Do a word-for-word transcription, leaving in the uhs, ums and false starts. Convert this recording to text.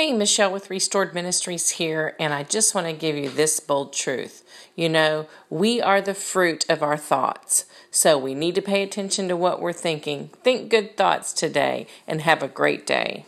Hey, Michelle with Restored Ministries here, and I just want to give you this bold truth. You know, we are the fruit of our thoughts, so we need to pay attention to what we're thinking. Think good thoughts today, and have a great day.